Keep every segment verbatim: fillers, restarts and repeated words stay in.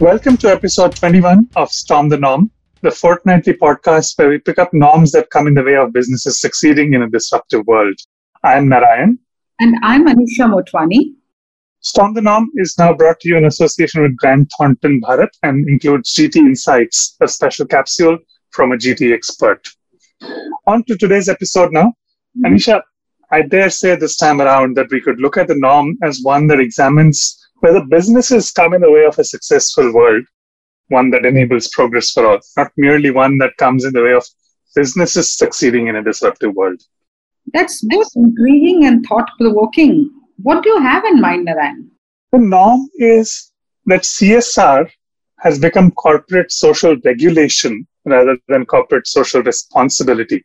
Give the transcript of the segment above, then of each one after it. Welcome to episode twenty-one of Storm the Norm, the fortnightly podcast where we pick up norms that come in the way of businesses succeeding in a disruptive world. I'm Narayan. And I'm Anisha Motwani. Storm the Norm is now brought to you in association with Grant Thornton Bharat and includes G T Insights, a special capsule from a G T expert. On to today's episode now. Mm-hmm. Anisha, I dare say this time around that we could look at the norm as one that examines whether businesses come in the way of a successful world, one that enables progress for all, not merely one that comes in the way of businesses succeeding in a disruptive world. That's both intriguing and thought-provoking. What do you have in mind, Narayan? The norm is that C S R has become corporate social regulation rather than corporate social responsibility,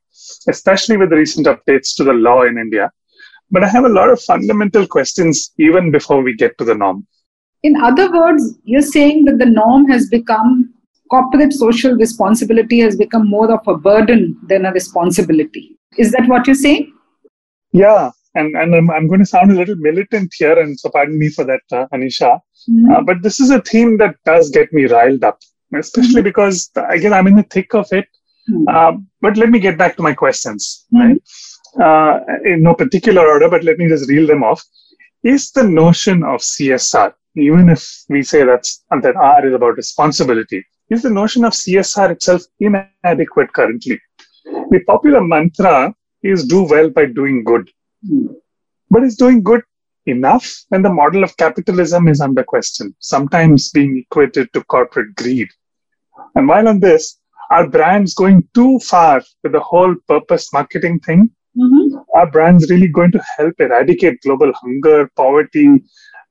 especially with the recent updates to the law in India. But I have a lot of fundamental questions even before we get to the norm. In other words, you're saying that the norm has become, corporate social responsibility has become more of a burden than a responsibility. Is that what you're saying? Yeah, and, and I'm, I'm going to sound a little militant here, and so pardon me for that, uh, Anisha. Mm-hmm. Uh, but this is a theme that does get me riled up, especially mm-hmm. because, again, I'm in the thick of it. Mm-hmm. Uh, but let me get back to my questions, mm-hmm. right? Uh, in no particular order, but let me just reel them off. Is the notion of C S R, even if we say that's, that R is about responsibility, is the notion of C S R itself inadequate currently? The popular mantra is do well by doing good. But is doing good enough when the model of capitalism is under question, sometimes being equated to corporate greed? And while on this, are brands going too far with the whole purpose marketing thing? Mm-hmm. Are brands really going to help eradicate global hunger, poverty,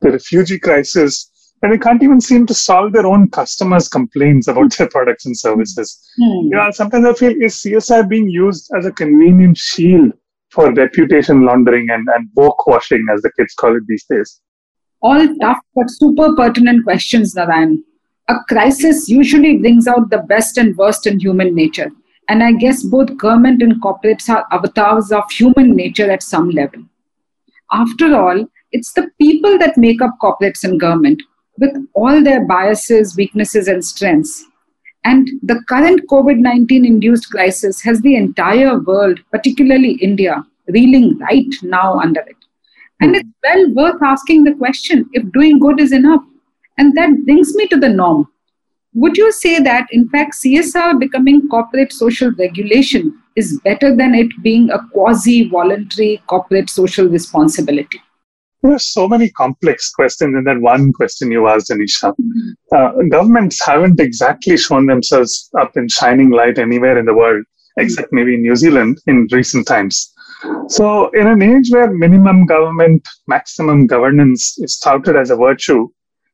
the refugee crisis? And they can't even seem to solve their own customers' complaints about their products and services. Mm-hmm. You know, sometimes I feel, is C S R being used as a convenient shield for reputation laundering and, and woke washing, as the kids call it these days? All tough but super pertinent questions, Narayan. A crisis usually brings out the best and worst in human nature. And I guess both government and corporates are avatars of human nature at some level. After all, it's the people that make up corporates and government, with all their biases, weaknesses, and strengths. And the current COVID nineteen induced crisis has the entire world, particularly India, reeling right now under it. And it's well worth asking the question if doing good is enough. And that brings me to the norm. Would you say that, in fact, C S R becoming corporate social regulation is better than it being a quasi-voluntary corporate social responsibility? There are so many complex questions in that one question you asked, Anisha. Mm-hmm. Uh, governments haven't exactly shown themselves up in shining light anywhere in the world, except mm-hmm. maybe in New Zealand in recent times. So in an age where minimum government, maximum governance is touted as a virtue,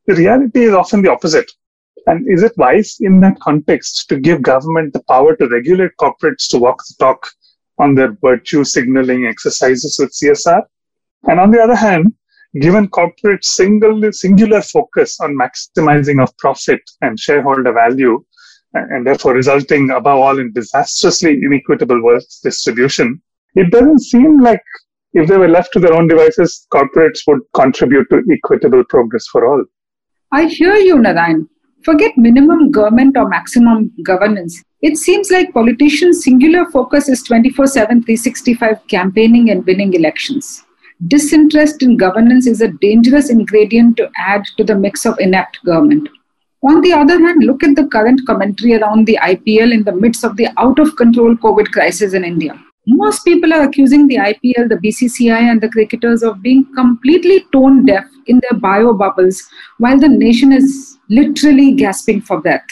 the reality is often the opposite. And is it wise in that context to give government the power to regulate corporates to walk the talk on their virtue signaling exercises with C S R? And on the other hand, given corporate single, singular focus on maximizing of profit and shareholder value, and therefore resulting above all in disastrously inequitable wealth distribution, it doesn't seem like if they were left to their own devices, corporates would contribute to equitable progress for all. I hear you, Narayan. Forget minimum government or maximum governance. It seems like politicians' singular focus is twenty-four seven, three sixty-five campaigning and winning elections. Disinterest in governance is a dangerous ingredient to add to the mix of inept government. On the other hand, look at the current commentary around the I P L in the midst of the out-of-control COVID crisis in India. Most people are accusing the I P L, the B C C I and the cricketers of being completely tone deaf in their bio bubbles while the nation is literally gasping for breath,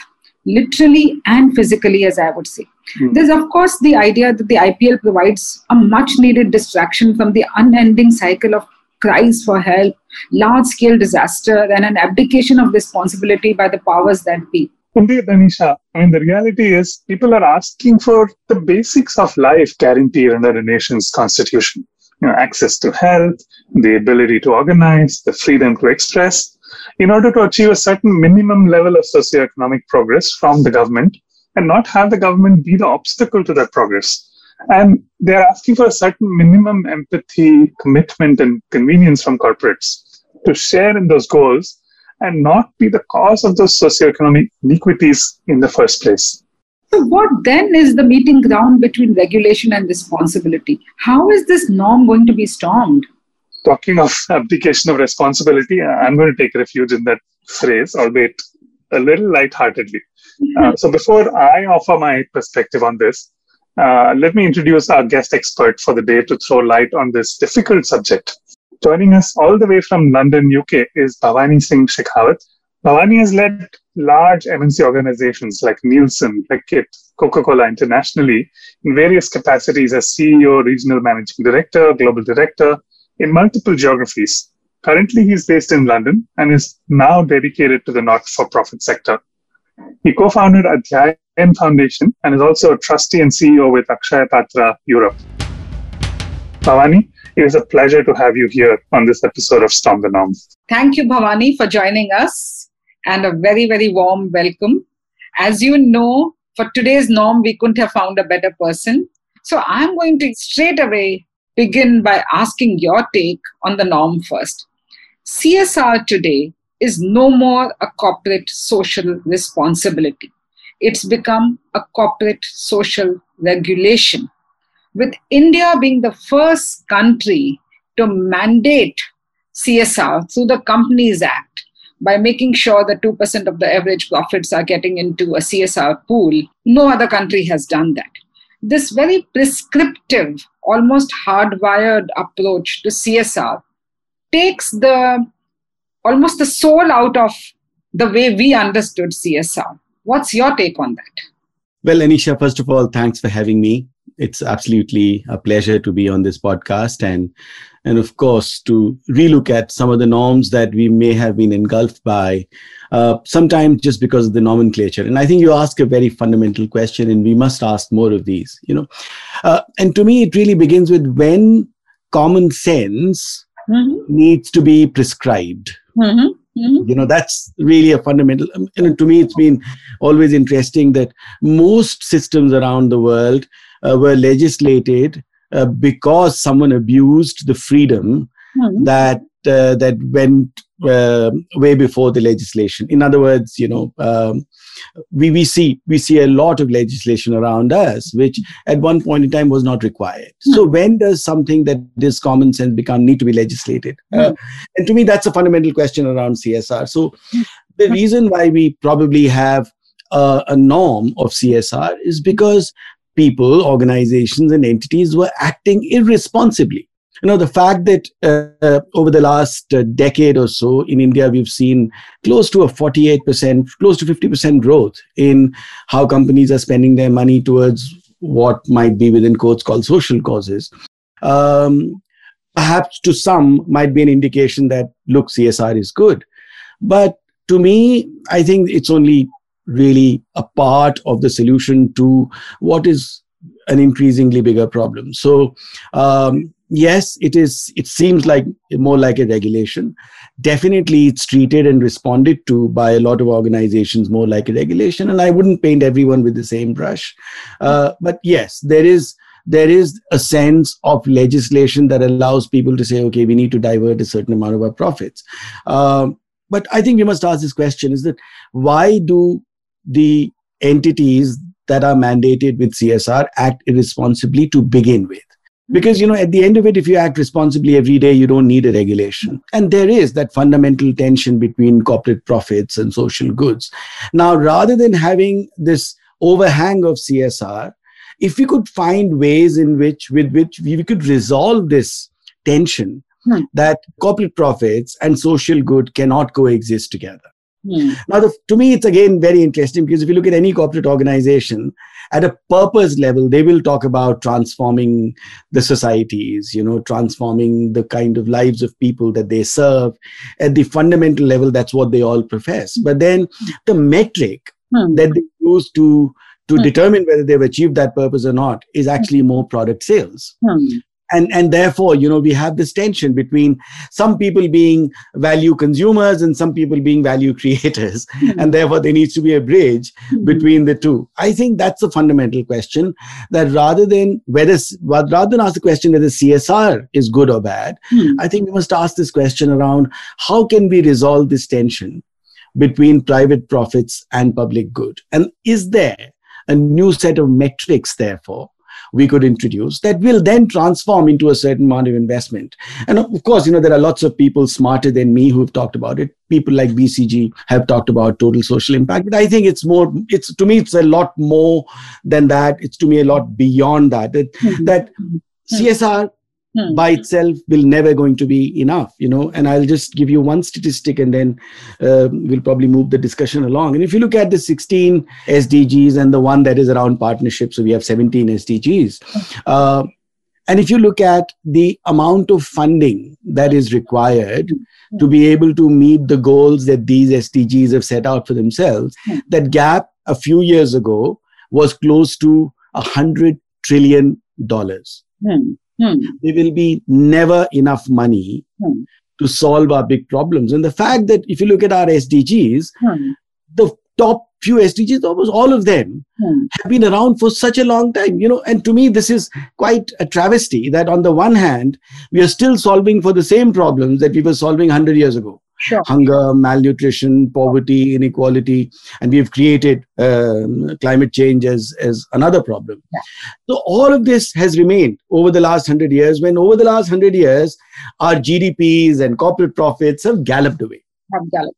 literally and physically, as I would say. Mm. There's, of course, the idea that the I P L provides a much-needed distraction from the unending cycle of cries for help, large-scale disaster, and an abdication of responsibility by the powers that be. Indeed, Anisha. I mean, the reality is people are asking for the basics of life guaranteed under the nation's constitution. You know, access to health, the ability to organize, the freedom to express, in order to achieve a certain minimum level of socioeconomic progress from the government and not have the government be the obstacle to that progress. And they're asking for a certain minimum empathy, commitment, and convenience from corporates to share in those goals and not be the cause of those socioeconomic inequities in the first place. So what then is the meeting ground between regulation and responsibility? How is this norm going to be stormed? Talking of abdication of responsibility, I'm going to take refuge in that phrase, albeit a little lightheartedly. Mm-hmm. Uh, so before I offer my perspective on this, uh, let me introduce our guest expert for the day to throw light on this difficult subject. Joining us all the way from London, U K is Bhavani Singh Shekhawat. Bhavani has led large M N C organizations like Nielsen, Reckitt, Coca-Cola internationally in various capacities as C E O, Regional Managing Director, Global Director in multiple geographies. Currently, he's based in London and is now dedicated to the not-for-profit sector. He co-founded Adhyaayan Foundation and is also a trustee and C E O with Akshayapatra Europe. Bhavani, it is a pleasure to have you here on this episode of Storm the Norm. Thank you, Bhavani, for joining us, and a very, very warm welcome. As you know, for today's norm, we couldn't have found a better person. So I'm going to straight away begin by asking your take on the norm first. C S R today is no more a corporate social responsibility. It's become a corporate social regulation, with India being the first country to mandate C S R through the Companies Act by making sure that two percent of the average profits are getting into a C S R pool. No other country has done that. This very prescriptive, almost hardwired approach to C S R takes the almost the soul out of the way we understood C S R. What's your take on that? Well, Anisha, first of all, thanks for having me. It's absolutely a pleasure to be on this podcast and, and of course, to relook at some of the norms that we may have been engulfed by, uh, sometimes just because of the nomenclature. And I think you ask a very fundamental question, and we must ask more of these, you know. Uh, and to me, it really begins with when common sense mm-hmm. needs to be prescribed. Mm-hmm. Mm-hmm. You know, that's really a fundamental. And to me, it's been always interesting that most systems around the world Uh, were legislated uh, because someone abused the freedom mm-hmm. that uh, that went uh, way before the legislation. In other words, you know, um, we we see we see a lot of legislation around us, which at one point in time was not required. Mm-hmm. So when does something that is common sense become need to be legislated? Mm-hmm. Uh, and to me, that's a fundamental question around C S R. So the reason why we probably have uh, a norm of C S R is because people, organizations, and entities were acting irresponsibly. You know, the fact that uh, over the last uh, decade or so in India, we've seen close to a forty-eight percent, close to fifty percent growth in how companies are spending their money towards what might be within quotes called social causes. Um, perhaps to some might be an indication that, look, C S R is good. But to me, I think it's only really a part of the solution to what is an increasingly bigger problem. So um, yes, it is. It seems like more like a regulation. Definitely it's treated and responded to by a lot of organizations more like a regulation. And I wouldn't paint everyone with the same brush. Uh, but yes, there is there is a sense of legislation that allows people to say, okay, we need to divert a certain amount of our profits. Uh, but I think we must ask this question, is that why do the entities that are mandated with C S R act irresponsibly to begin with? Because, you know, at the end of it, if you act responsibly every day, you don't need a regulation. And there is that fundamental tension between corporate profits and social goods. Now, rather than having this overhang of C S R, if we could find ways in which, with which we could resolve this tension, hmm. that corporate profits and social good cannot coexist together. Mm. Now, the, to me, it's again very interesting because if you look at any corporate organization, at a purpose level, they will talk about transforming the societies, you know, transforming the kind of lives of people that they serve. At the fundamental level, that's what they all profess. But then the metric mm. that they use to, to mm. determine whether they've achieved that purpose or not is actually more product sales. Mm. And and therefore, you know, we have this tension between some people being value consumers and some people being value creators. Mm-hmm. And therefore, there needs to be a bridge mm-hmm. between the two. I think that's the fundamental question, that rather than whether rather than ask the question whether C S R is good or bad, mm-hmm. I think we must ask this question around how can we resolve this tension between private profits and public good? And is there a new set of metrics, therefore, we could introduce that will then transform into a certain amount of investment? And of course, you know, there are lots of people smarter than me who've talked about it. People like B C G have talked about total social impact, but I think it's more, it's to me, it's a lot more than that. It's to me a lot beyond that, that, mm-hmm. that C S R mm-hmm. by itself will never going to be enough, you know, and I'll just give you one statistic and then uh, we'll probably move the discussion along. And if you look at the sixteen S D Gs and the one that is around partnerships, so we have seventeen S D Gs. Uh, and if you look at the amount of funding that is required mm-hmm. to be able to meet the goals that these S D Gs have set out for themselves, mm-hmm. that gap a few years ago was close to one hundred trillion dollars. Mm-hmm. Hmm. There will be never enough money hmm. to solve our big problems. And the fact that if you look at our S D Gs, hmm. the top few S D Gs, almost all of them hmm. have been around for such a long time, you know, and to me, this is quite a travesty that on the one hand, we are still solving for the same problems that we were solving one hundred years ago. Sure. Hunger, malnutrition, poverty, inequality, and we've created um, climate change as, as another problem. Yeah. So all of this has remained over the last one hundred years, when over the last one hundred years, our G D Ps and corporate profits have galloped away. Have galloped.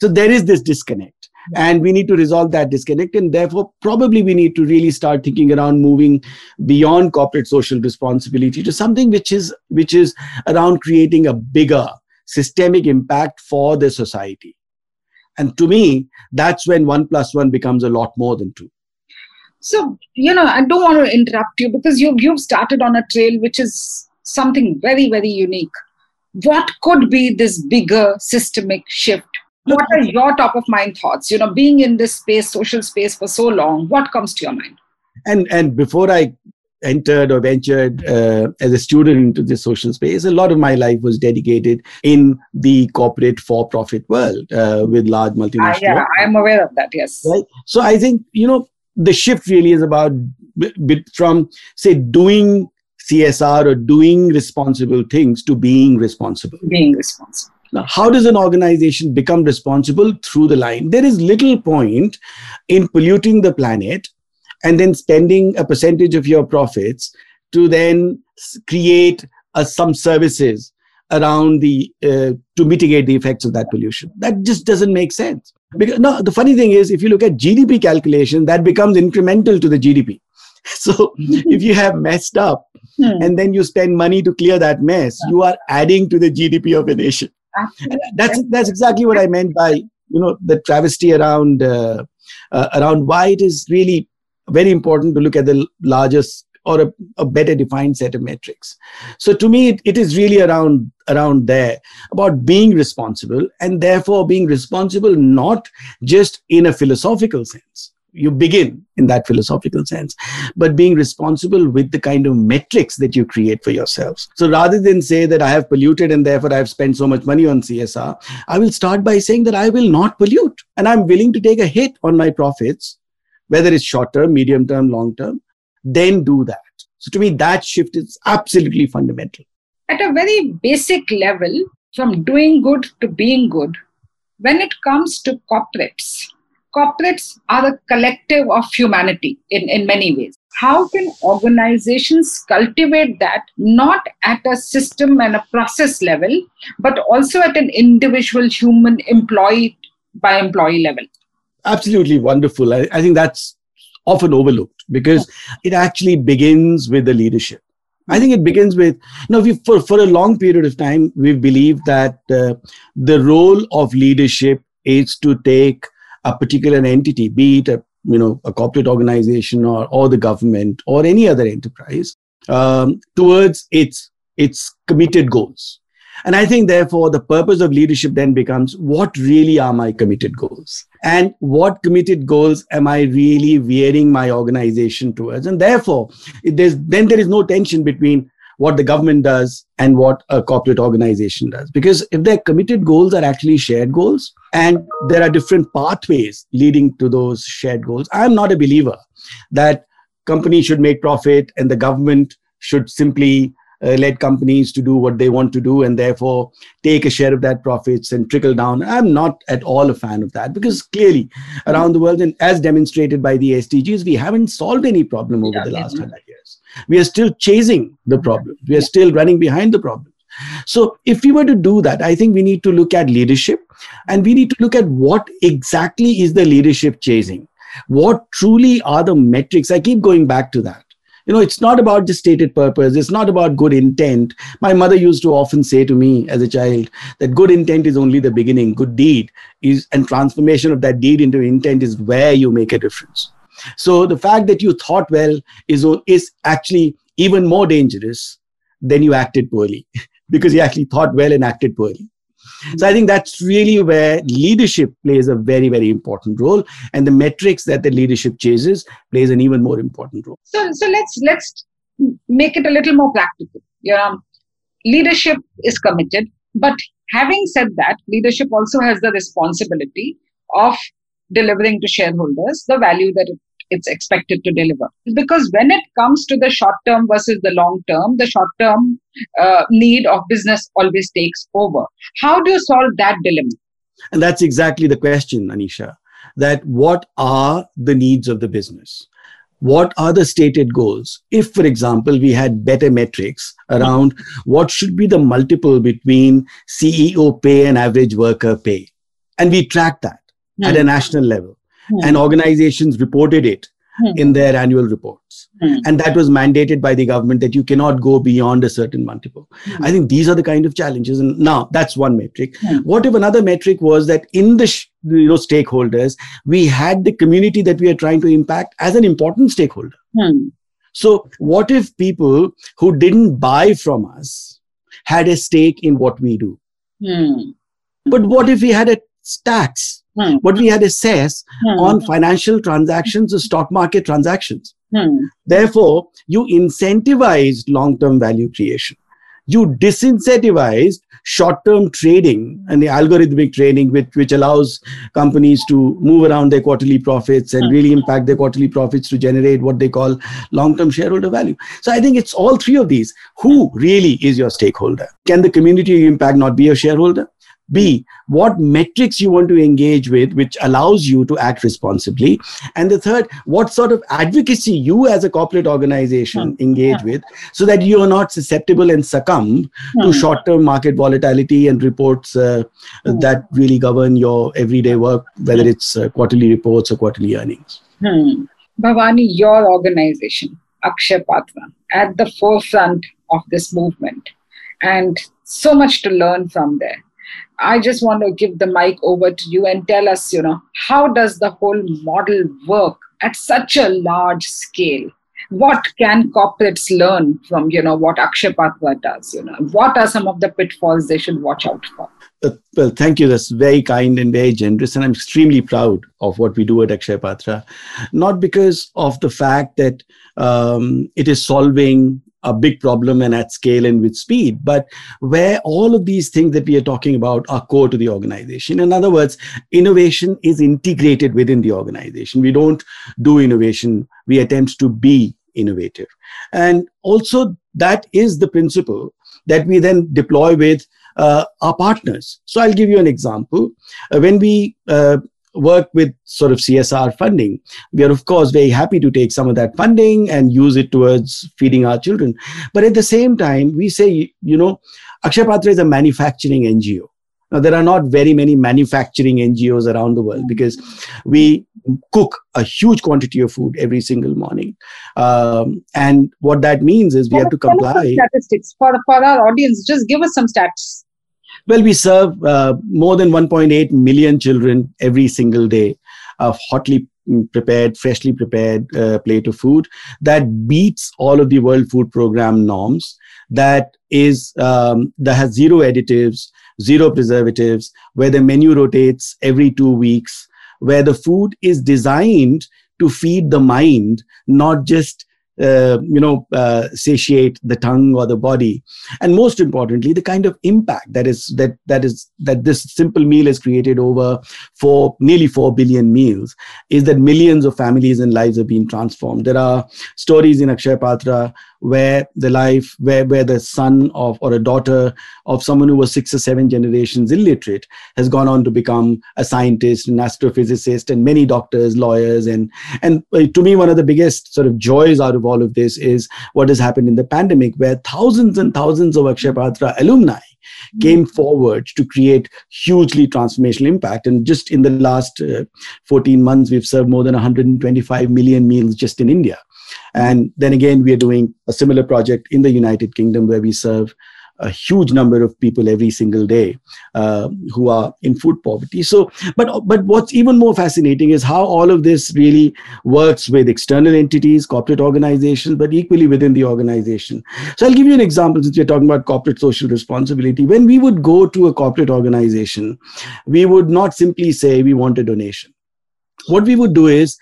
So there is this disconnect, yeah. and we need to resolve that disconnect, and therefore probably we need to really start thinking around moving beyond corporate social responsibility to something which is, which is around creating a bigger systemic impact for the society. And to me, that's when one plus one becomes a lot more than two. So, you know, I don't want to interrupt you because you've, you've started on a trail which is something very, very unique. What could be this bigger systemic shift? What are your top of mind thoughts? You know, being in this space, social space for so long, what comes to your mind? And, and before I entered or ventured uh, as a student into the social space, a lot of my life was dedicated in the corporate for-profit world uh, with large multinational. Uh, yeah, I am aware of that, yes. Right? So I think, you know, the shift really is about b- b- from, say, doing C S R or doing responsible things to being responsible. Being responsible. Now, how does an organization become responsible through the line? There is little point in polluting the planet and then spending a percentage of your profits to then create uh, some services around the, uh, to mitigate the effects of that pollution. That just doesn't make sense. Because no, the funny thing is, if you look at G D P calculation, that becomes incremental to the G D P. So if you have messed up hmm. and then you spend money to clear that mess, you are adding to the G D P of a nation. And that's, that's exactly what I meant by, you know, the travesty around, uh, uh, around why it is really very important to look at the largest or a, a better defined set of metrics. So to me, it, it is really around, around there about being responsible, and therefore being responsible, not just in a philosophical sense. You begin in that philosophical sense, but being responsible with the kind of metrics that you create for yourselves. So rather than say that I have polluted and therefore I've spent so much money on C S R, I will start by saying that I will not pollute and I'm willing to take a hit on my profits, whether it's short-term, medium-term, long-term, then do that. So to me, that shift is absolutely fundamental. At a very basic level, from doing good to being good, when it comes to corporates, corporates are a collective of humanity in, in many ways. How can organizations cultivate that, not at a system and a process level, but also at an individual human employee by employee level? Absolutely wonderful. I, I think that's often overlooked because it actually begins with the leadership. I think it begins with, you know, we, for, for a long period of time, we've believed that uh, the role of leadership is to take a particular entity, be it a, you know, a corporate organization or, or the government or any other enterprise, um, towards its, its committed goals. And I think, therefore, the purpose of leadership then becomes, what really are my committed goals? And what committed goals am I really veering my organization towards? And therefore, it, there's, then there is no tension between what the government does and what a corporate organization does. Because if their committed goals are actually shared goals, and there are different pathways leading to those shared goals, I'm not a believer that companies should make profit and the government should simply Uh, led companies to do what they want to do and therefore take a share of that profits and trickle down. I'm not at all a fan of that, because clearly around the world, and as demonstrated by the S D Gs, we haven't solved any problem over yeah, the last one hundred years. We are still chasing the problem. We are still running behind the problem. So if we were to do that, I think we need to look at leadership, and we need to look at what exactly is the leadership chasing. What truly are the metrics? I keep going back to that. You know, it's not about the stated purpose. It's not about good intent. My mother used to often say to me as a child that good intent is only the beginning. Good deed is, and transformation of that deed into intent is where you make a difference. So the fact that you thought well is, is actually even more dangerous than you acted poorly, because you actually thought well and acted poorly. So I think that's really where leadership plays a very, very important role, and the metrics that the leadership chases plays an even more important role. So, so let's let's make it a little more practical. Yeah, leadership is committed, but having said that, leadership also has the responsibility of delivering to shareholders the value that it, it's expected to deliver. Because when it comes to the short term versus the long term, the short term uh, need of business always takes over. How do you solve that dilemma? And that's exactly the question, Anisha, that what are the needs of the business? What are the stated goals? If, for example, we had better metrics around what should be the multiple between C E O pay and average worker pay, and we track that mm-hmm. at a national level. Hmm. And organizations reported it hmm. in their annual reports. Hmm. And that was mandated by the government that you cannot go beyond a certain multiple. Hmm. I think these are the kind of challenges. And now that's one metric. Hmm. What if another metric was that in the sh- you know, stakeholders, we had the community that we are trying to impact as an important stakeholder. Hmm. So what if people who didn't buy from us had a stake in what we do? Hmm. But what if we had a tax? Hmm. What we had a cess hmm. on financial transactions or stock market transactions. Hmm. Therefore, you incentivized long-term value creation. You disincentivized short-term trading and the algorithmic trading, which, which allows companies to move around their quarterly profits and really impact their quarterly profits to generate what they call long-term shareholder value. So I think it's all three of these. Who really is your stakeholder? Can the community you impact not be a shareholder? B, what metrics you want to engage with, which allows you to act responsibly. And the third, what sort of advocacy you as a corporate organization mm. engage yeah. with, so that you are not susceptible and succumb mm. to short-term market volatility and reports uh, mm. that really govern your everyday work, whether mm. it's uh, quarterly reports or quarterly earnings. Hmm. Bhavani, your organization, Akshaya Patra, at the forefront of this movement, and so much to learn from there. I just want to give the mic over to you and tell us, you know, how does the whole model work at such a large scale? What can corporates learn from, you know, what Akshaya Patra does? You know, what are some of the pitfalls they should watch out for? Uh, well, thank you. That's very kind and very generous. And I'm extremely proud of what we do at Akshaya Patra, not because of the fact that um, it is solving a big problem and at scale and with speed, but where all of these things that we are talking about are core to the organization. In other words, innovation is integrated within the organization. We don't do innovation. We attempt to be innovative. And also that is the principle that we then deploy with uh, our partners. So I'll give you an example. Uh, when we uh, work with sort of C S R funding, we are of course very happy to take some of that funding and use it towards feeding our children. But at the same time, we say, you know, Akshaya Patra is a manufacturing N G O. Now, there are not very many manufacturing N G Os around the world, because we cook a huge quantity of food every single morning. Um, and what that means is we have to comply. Statistics for, for our audience, just give us some stats. Well, we serve uh, more than one point eight million children every single day of hotly prepared, freshly prepared uh, plate of food that beats all of the World Food Program norms, that is um, that has zero additives, zero preservatives, where the menu rotates every two weeks, where the food is designed to feed the mind, not just uh, you know, uh, satiate the tongue or the body, and most importantly, the kind of impact that is that that is that this simple meal has created over four nearly four billion meals is that millions of families and lives have been transformed. There are stories in Akshaya Patra where the life where where the son of or a daughter of someone who was six or seven generations illiterate has gone on to become a scientist, an astrophysicist, and many doctors, lawyers, and and to me one of the biggest sort of joys out of all of this is what has happened in the pandemic, where thousands and thousands of Akshaya Patra alumni came forward to create hugely transformational impact. And just in the last uh, fourteen months, we've served more than one hundred twenty-five million meals just in India. And then again, we are doing a similar project in the United Kingdom, where we serve a huge number of people every single day uh, who are in food poverty. So, but but what's even more fascinating is how all of this really works with external entities, corporate organizations, but equally within the organization. So I'll give you an example, since we're talking about corporate social responsibility. When we would go to a corporate organization, we would not simply say we want a donation. What we would do is,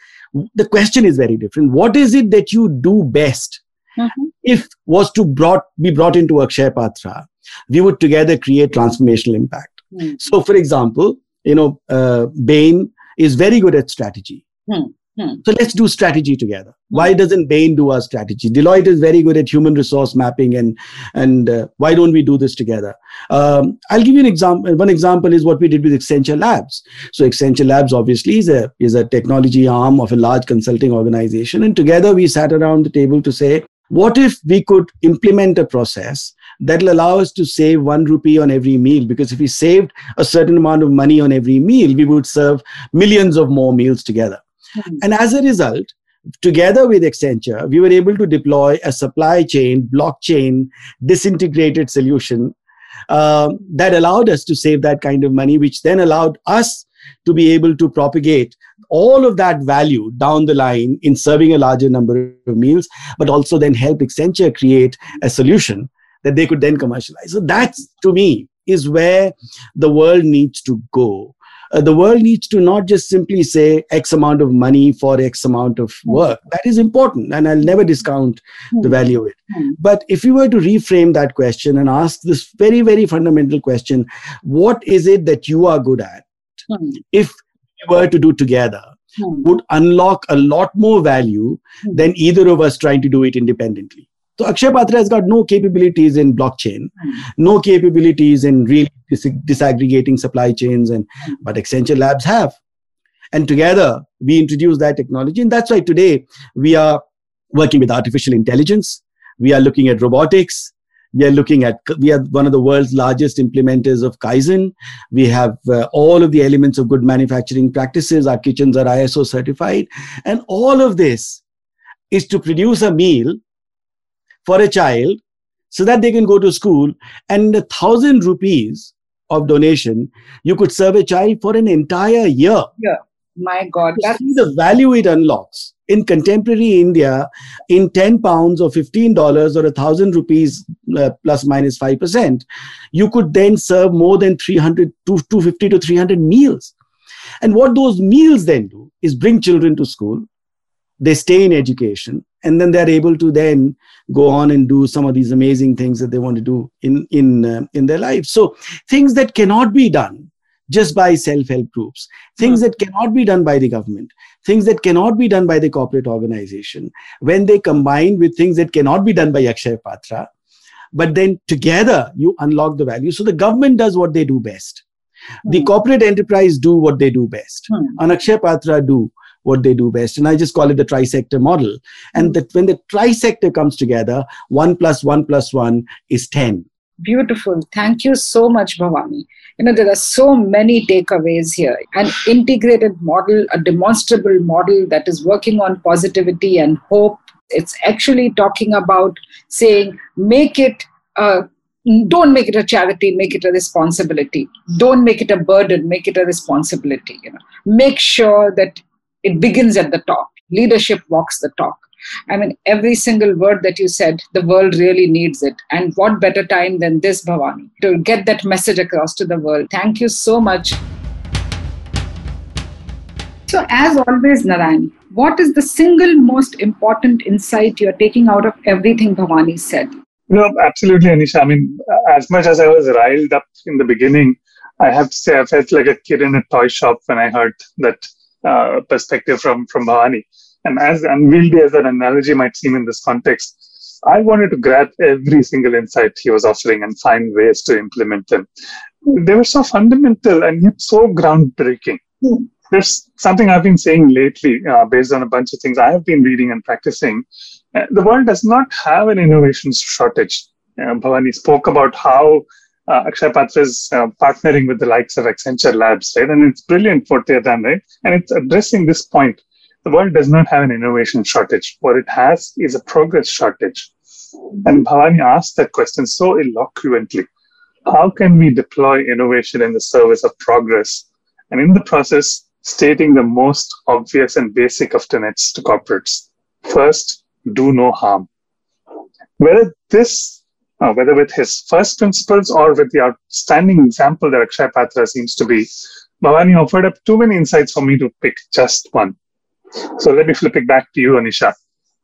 the question is very different. What is it that you do best? Mm-hmm. If was to brought be brought into Akshaya Patra, we would together create transformational impact. Mm-hmm. So, for example, you know, uh, Bain is very good at strategy. Mm-hmm. So let's do strategy together. Mm-hmm. Why doesn't Bain do our strategy? Deloitte is very good at human resource mapping, and and uh, why don't we do this together? Um, I'll give you an example. One example is what we did with Accenture Labs. So Accenture Labs obviously is a is a technology arm of a large consulting organization, and together we sat around the table to say, what if we could implement a process that will allow us to save one rupee on every meal? Because if we saved a certain amount of money on every meal, we would serve millions of more meals together. Mm-hmm. And as a result, together with Accenture, we were able to deploy a supply chain, blockchain, disintegrated solution um, that allowed us to save that kind of money, which then allowed us to be able to propagate all of that value down the line in serving a larger number of meals, but also then help Accenture create a solution that they could then commercialize. So that, to me, is where the world needs to go. Uh, the world needs to not just simply say X amount of money for X amount of work. That is important, and I'll never discount the value of it. But if you were to reframe that question and ask this very, very fundamental question, what is it that you are good at? If we were to do together, hmm. would unlock a lot more value hmm. than either of us trying to do it independently. So Akshaya Patra has got no capabilities in blockchain, hmm. no capabilities in really dis- disaggregating supply chains, and hmm. but Accenture Labs have. And together we introduce that technology, and that's why today we are working with artificial intelligence. We are looking at robotics. We are looking at, we are one of the world's largest implementers of Kaizen. We have uh, all of the elements of good manufacturing practices. Our kitchens are I S O certified. And all of this is to produce a meal for a child so that they can go to school. And a thousand rupees of donation, you could serve a child for an entire year. Yeah. My God. That's the value it unlocks. In contemporary India, in ten pounds or fifteen dollars or one thousand rupees uh, plus minus five percent, you could then serve more than two hundred fifty to three hundred meals. And what those meals then do is bring children to school, they stay in education, and then they're able to then go on and do some of these amazing things that they want to do in, in, uh, in their lives. So things that cannot be done just by self-help groups, things that cannot be done by the government, things that cannot be done by the corporate organization, when they combine with things that cannot be done by Akshaya Patra, but then together you unlock the value. So the government does what they do best. Mm. The corporate enterprise do what they do best. Mm. And Akshaya Patra do what they do best. And I just call it the trisector model. And that when the trisector comes together, one plus one plus one is ten. Beautiful. Thank you so much, Bhavani. You know, there are so many takeaways here. An integrated model, a demonstrable model that is working on positivity and hope. It's actually talking about saying, make it, uh, don't make it a charity, make it a responsibility. Don't make it a burden, make it a responsibility. You know, make sure that it begins at the top. Leadership walks the talk. I mean, every single word that you said, the world really needs it. And what better time than this, Bhavani, to get that message across to the world. Thank you so much. So as always, Narayan, what is the single most important insight you're taking out of everything Bhavani said? You know, absolutely, Anisha. I mean, as much as I was riled up in the beginning, I have to say I felt like a kid in a toy shop when I heard that uh, perspective from, from Bhavani. And as unwieldy as that analogy might seem in this context, I wanted to grab every single insight he was offering and find ways to implement them. They were so fundamental and yet so groundbreaking. Mm-hmm. There's something I've been saying lately uh, based on a bunch of things I have been reading and practicing. Uh, the world does not have an innovation shortage. Uh, Bhavani spoke about how uh, Akshaya Patra is uh, partnering with the likes of Accenture Labs, right? And it's brilliant what they've done, right? And it's addressing this point. The world does not have an innovation shortage. What it has is a progress shortage. And Bhavani asked that question so eloquently. How can we deploy innovation in the service of progress? And in the process, stating the most obvious and basic of tenets to corporates. First, do no harm. Whether this, uh, whether with his first principles or with the outstanding example that Akshaya Patra seems to be, Bhavani offered up too many insights for me to pick just one. So let me flip it back to you, Anisha.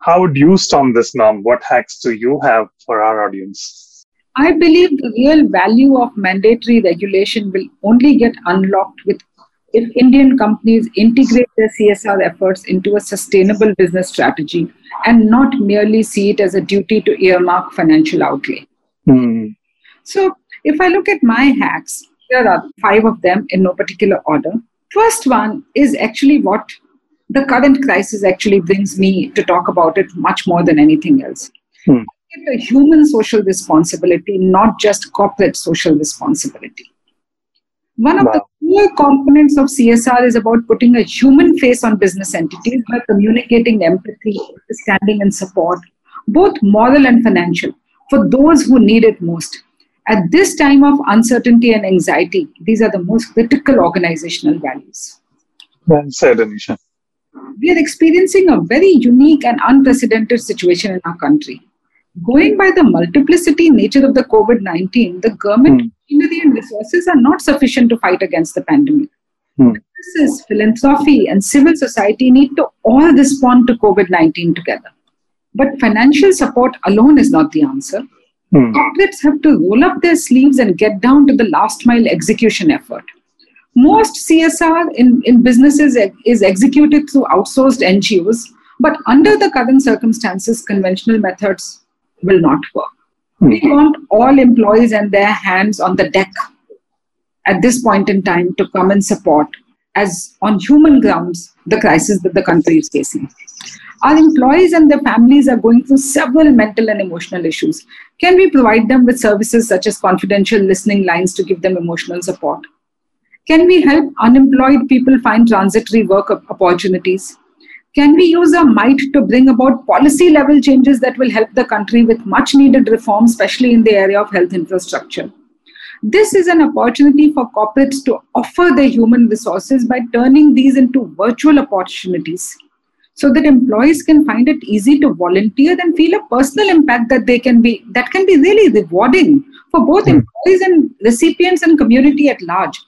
How would you storm this norm? What hacks do you have for our audience? I believe the real value of mandatory regulation will only get unlocked with if Indian companies integrate their C S R efforts into a sustainable business strategy and not merely see it as a duty to earmark financial outlay. Mm. So if I look at my hacks, there are five of them in no particular order. First one is actually what the current crisis actually brings me to talk about it much more than anything else. Hmm. A human social responsibility, not just corporate social responsibility. One of wow. the core components of C S R is about putting a human face on business entities by communicating empathy, understanding and support, both moral and financial, for those who need it most. At this time of uncertainty and anxiety, these are the most critical organizational values. Well said, Anisha. We are experiencing a very unique and unprecedented situation in our country. Going by the multiplicity nature of the COVID nineteen, the government machinery mm. and resources are not sufficient to fight against the pandemic. Mm. Businesses, philanthropy, and civil society need to all respond to COVID nineteen together. But financial support alone is not the answer. Mm. Corporates have to roll up their sleeves and get down to the last mile execution effort. Most C S R in, in businesses is executed through outsourced N G Os, but under the current circumstances, conventional methods will not work. Mm-hmm. We want all employees and their hands on the deck at this point in time to come and support, as on human grounds, the crisis that the country is facing. Our employees and their families are going through several mental and emotional issues. Can we provide them with services such as confidential listening lines to give them emotional support? Can we help unemployed people find transitory work opportunities? Can we use our might to bring about policy level changes that will help the country with much needed reform, especially in the area of health infrastructure? This is an opportunity for corporates to offer their human resources by turning these into virtual opportunities so that employees can find it easy to volunteer and feel a personal impact that they can be, that can be really rewarding for both employees and recipients and community at large.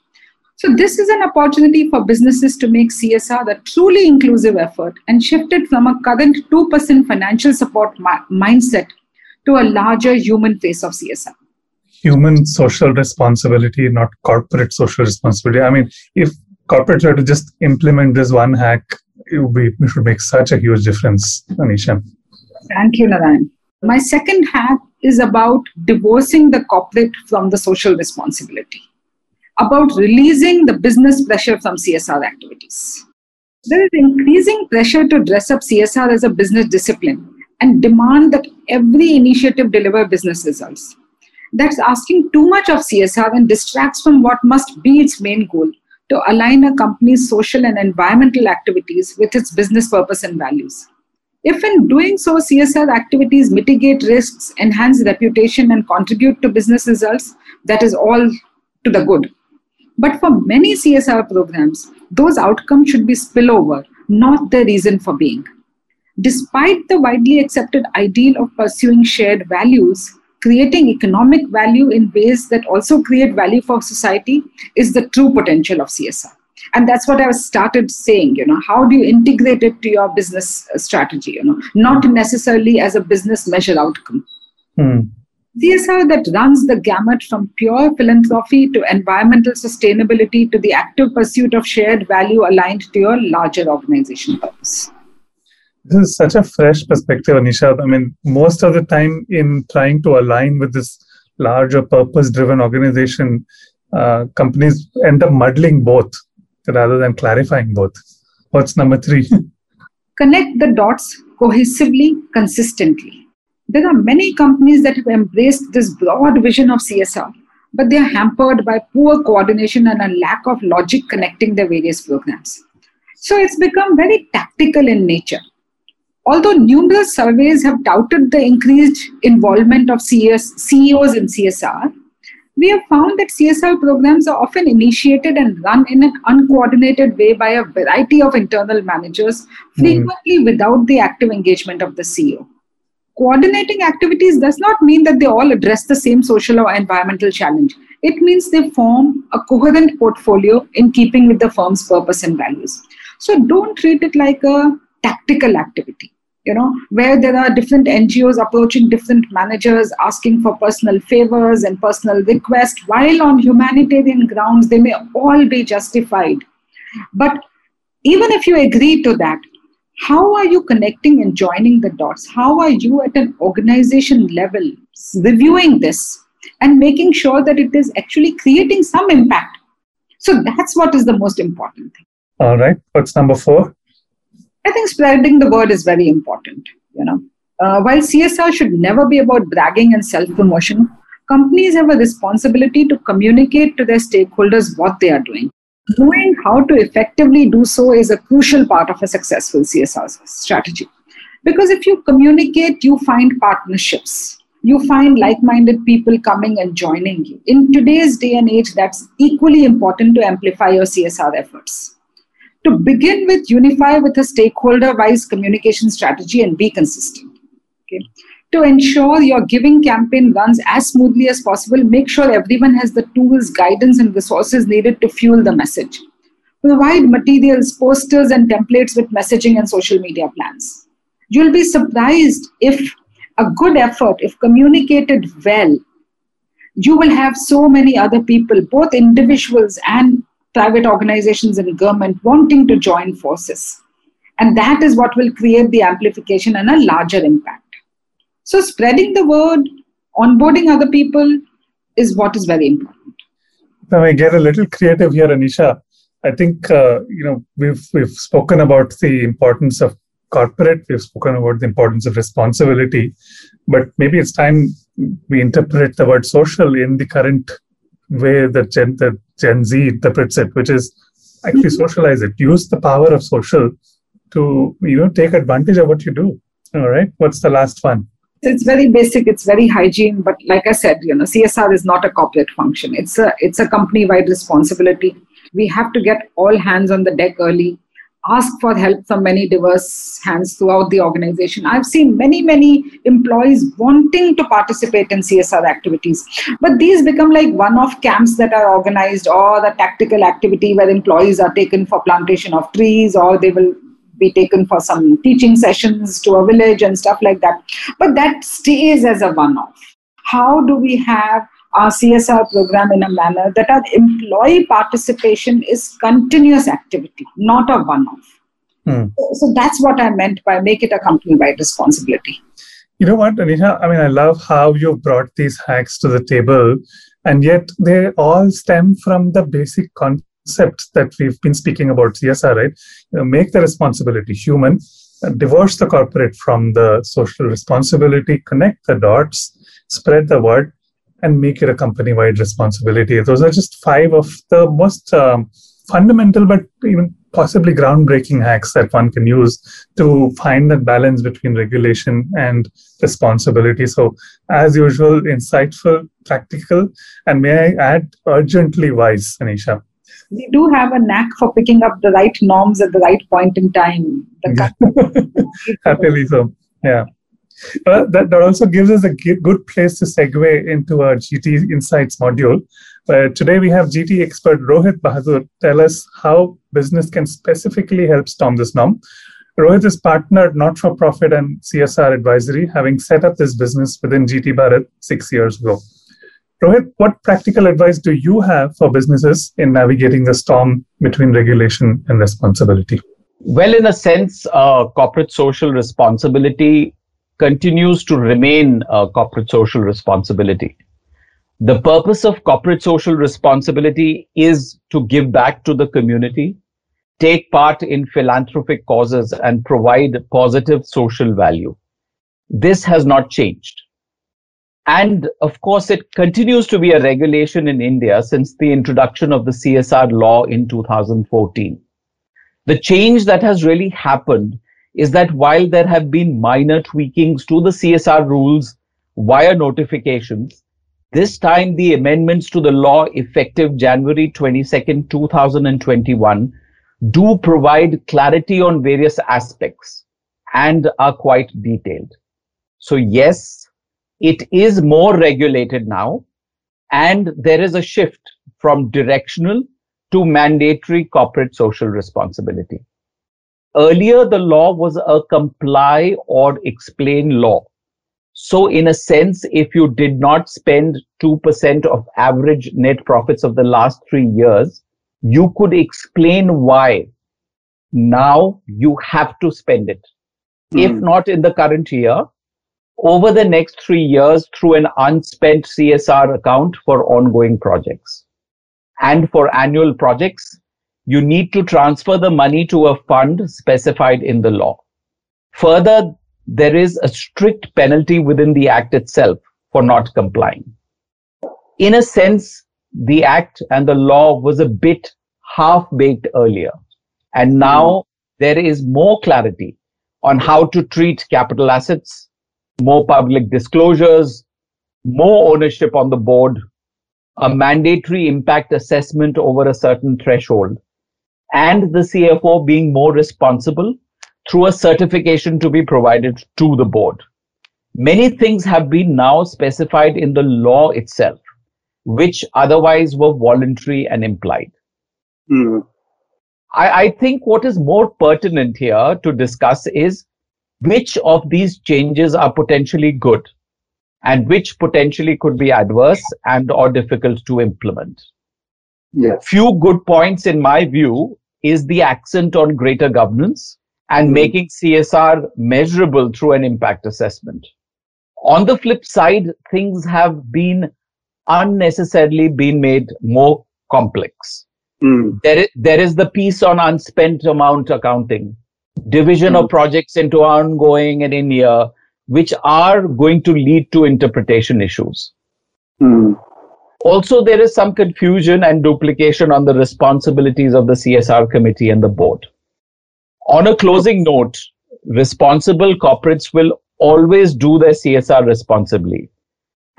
So this is an opportunity for businesses to make C S R a truly inclusive effort and shift it from a current two percent financial support ma- mindset to a larger human face of C S R. Human social responsibility, not corporate social responsibility. I mean, if corporates were to just implement this one hack, it would, be, it would make such a huge difference, Anisha. Thank you, Narayan. My second hack is about divorcing the corporate from the social responsibility, about releasing the business pressure from C S R activities. There is increasing pressure to dress up C S R as a business discipline and demand that every initiative deliver business results. That's asking too much of C S R and distracts from what must be its main goal, to align a company's social and environmental activities with its business purpose and values. If in doing so, C S R activities mitigate risks, enhance reputation, and contribute to business results, that is all to the good. But for many C S R programs, those outcomes should be spillover, not the reason for being. Despite the widely accepted ideal of pursuing shared values, creating economic value in ways that also create value for society is the true potential of C S R. And that's what I started saying, you know, how do you integrate it to your business strategy, you know, not necessarily as a business measure outcome. Hmm. C S R that runs the gamut from pure philanthropy to environmental sustainability to the active pursuit of shared value aligned to your larger organization purpose. This is such a fresh perspective, Anisha. I mean, most of the time in trying to align with this larger purpose-driven organization, uh, companies end up muddling both rather than clarifying both. What's number three? Connect the dots cohesively, consistently. There are many companies that have embraced this broad vision of C S R, but they are hampered by poor coordination and a lack of logic connecting their various programs. So it's become very tactical in nature. Although numerous surveys have touted the increased involvement of C E Os in C S R, we have found that C S R programs are often initiated and run in an uncoordinated way by a variety of internal managers, frequently mm. without the active engagement of the C E O. Coordinating activities does not mean that they all address the same social or environmental challenge. It means they form a coherent portfolio in keeping with the firm's purpose and values. So don't treat it like a tactical activity, you know, where there are different N G Os approaching different managers, asking for personal favors and personal requests, while on humanitarian grounds, they may all be justified. But even if you agree to that, how are you connecting and joining the dots? How are you at an organization level reviewing this and making sure that it is actually creating some impact? So that's what is the most important thing. All right. What's number four? I think spreading the word is very important. You know, uh, while C S R should never be about bragging and self-promotion, companies have a responsibility to communicate to their stakeholders what they are doing. Knowing how to effectively do so is a crucial part of a successful C S R strategy. Because if you communicate, you find partnerships. You find like-minded people coming and joining you. In today's day and age, that's equally important to amplify your C S R efforts. To begin with, unify with a stakeholder-wise communication strategy and be consistent. Okay? To ensure your giving campaign runs as smoothly as possible, make sure everyone has the tools, guidance, and resources needed to fuel the message. Provide materials, posters, and templates with messaging and social media plans. You'll be surprised if a good effort, if communicated well, you will have so many other people, both individuals and private organizations and government, wanting to join forces. And that is what will create the amplification and a larger impact. So spreading the word, onboarding other people is what is very important. If I may get a little creative here, Anisha, I think uh, you know we've we've spoken about the importance of corporate, we've spoken about the importance of responsibility, but maybe it's time we interpret the word social in the current way that Gen, that Gen Z interprets it, which is actually socialize it, use the power of social to you know take advantage of what you do. All right, what's the last one? It's very basic, it's very hygiene, but like I said, you know, C S R is not a corporate function. It's a it's a company-wide responsibility. We have to get all hands on the deck early, ask for help from many diverse hands throughout the organization. I've seen many, many employees wanting to participate in C S R activities, but these become like one-off camps that are organized or the tactical activity where employees are taken for plantation of trees or they will be taken for some teaching sessions to a village and stuff like that. But that stays as a one-off. How do we have our C S R program in a manner that our employee participation is continuous activity, not a one-off? Hmm. So, so that's what I meant by make it a company-wide responsibility. You know what, Anisha? I mean, I love how you brought these hacks to the table, and yet they all stem from the basic concept. Concept that we've been speaking about C S R, right? You know, make the responsibility human, uh, divorce the corporate from the social responsibility, connect the dots, spread the word, and make it a company-wide responsibility. Those are just five of the most um, fundamental but even possibly groundbreaking hacks that one can use to find that balance between regulation and responsibility. So, as usual, insightful, practical, and may I add, urgently wise, Anisha. We do have a knack for picking up the right norms at the right point in time. The Happily so, yeah. Uh, that, that also gives us a good place to segue into our G T Insights module, Uh, today we have G T expert Rohit Bahadur tell us how business can specifically help Storm the Norm. Rohit is partnered not-for-profit and C S R advisory, having set up this business within G T Bharat six years ago. Rohit, what practical advice do you have for businesses in navigating the storm between regulation and responsibility? Well, in a sense, uh, corporate social responsibility continues to remain uh, corporate social responsibility. The purpose of corporate social responsibility is to give back to the community, take part in philanthropic causes, and provide positive social value. This has not changed. And of course, it continues to be a regulation in India since the introduction of the C S R law in two thousand fourteen. The change that has really happened is that while there have been minor tweakings to the C S R rules via notifications, this time the amendments to the law effective January twenty-second, two thousand twenty-one do provide clarity on various aspects and are quite detailed. So yes, it is more regulated now, and there is a shift from directional to mandatory corporate social responsibility. Earlier, the law was a comply or explain law. So in a sense, if you did not spend two percent of average net profits of the last three years, you could explain why. Now you have to spend it. Mm. If not in the current year, over the next three years through an unspent C S R account for ongoing projects. And for annual projects, you need to transfer the money to a fund specified in the law. Further, there is a strict penalty within the Act itself for not complying. In a sense, the Act and the law was a bit half-baked earlier, and now there is more clarity on how to treat capital assets, more public disclosures, more ownership on the board, a mandatory impact assessment over a certain threshold, and the C F O being more responsible through a certification to be provided to the board. Many things have been now specified in the law itself, which otherwise were voluntary and implied. Mm. I, I think what is more pertinent here to discuss is which of these changes are potentially good and which potentially could be adverse and or difficult to implement. Yeah. Few good points in my view is the accent on greater governance and making C S R measurable through an impact assessment. On the flip side, things have been unnecessarily been made more complex. Mm. There is, there is the piece on unspent amount accounting, division mm. of projects into ongoing and in-year, which are going to lead to interpretation issues. Mm. Also, there is some confusion and duplication on the responsibilities of the C S R committee and the board. On a closing note, responsible corporates will always do their C S R responsibly.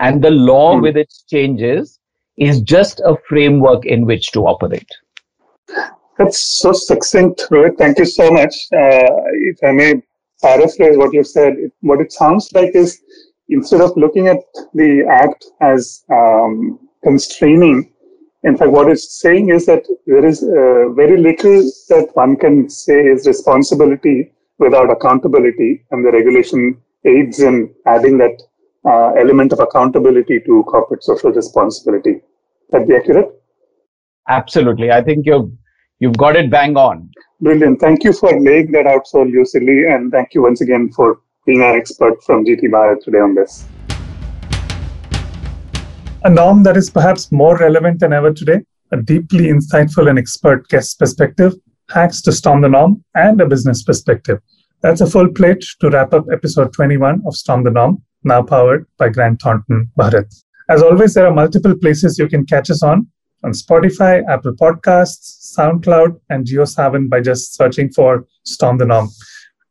And the law mm. with its changes is just a framework in which to operate. That's so succinct, Rohit. Thank you so much. Uh, if I may paraphrase what you said, it, what it sounds like is instead of looking at the Act as um, constraining, in fact, what it's saying is that there is uh, very little that one can say is responsibility without accountability, and the regulation aids in adding that uh, element of accountability to corporate social responsibility. That'd be accurate? Absolutely. I think you've, you've got it bang on. Brilliant. Thank you for laying that out so lucidly, and thank you once again for being our expert from G T Bharat today on this. A norm that is perhaps more relevant than ever today, a deeply insightful and expert guest perspective, hacks to Storm the Norm, and a business perspective. That's a full plate to wrap up episode twenty-one of Storm the Norm, now powered by Grant Thornton Bharat. As always, there are multiple places you can catch us on, on Spotify, Apple Podcasts, SoundCloud, and Geo seven by just searching for Storm the Norm.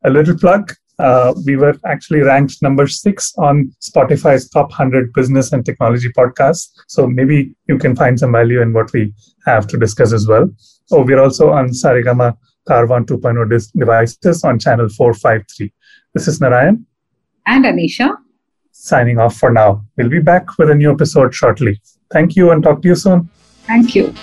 A little plug. Uh, we were actually ranked number six on Spotify's top one hundred business and technology podcasts. So maybe you can find some value in what we have to discuss as well. Oh, we're also on Sarigama Carvan two point oh dis- devices on channel four fifty-three. This is Narayan. And Anisha. Signing off for now. We'll be back with a new episode shortly. Thank you and talk to you soon. Thank you.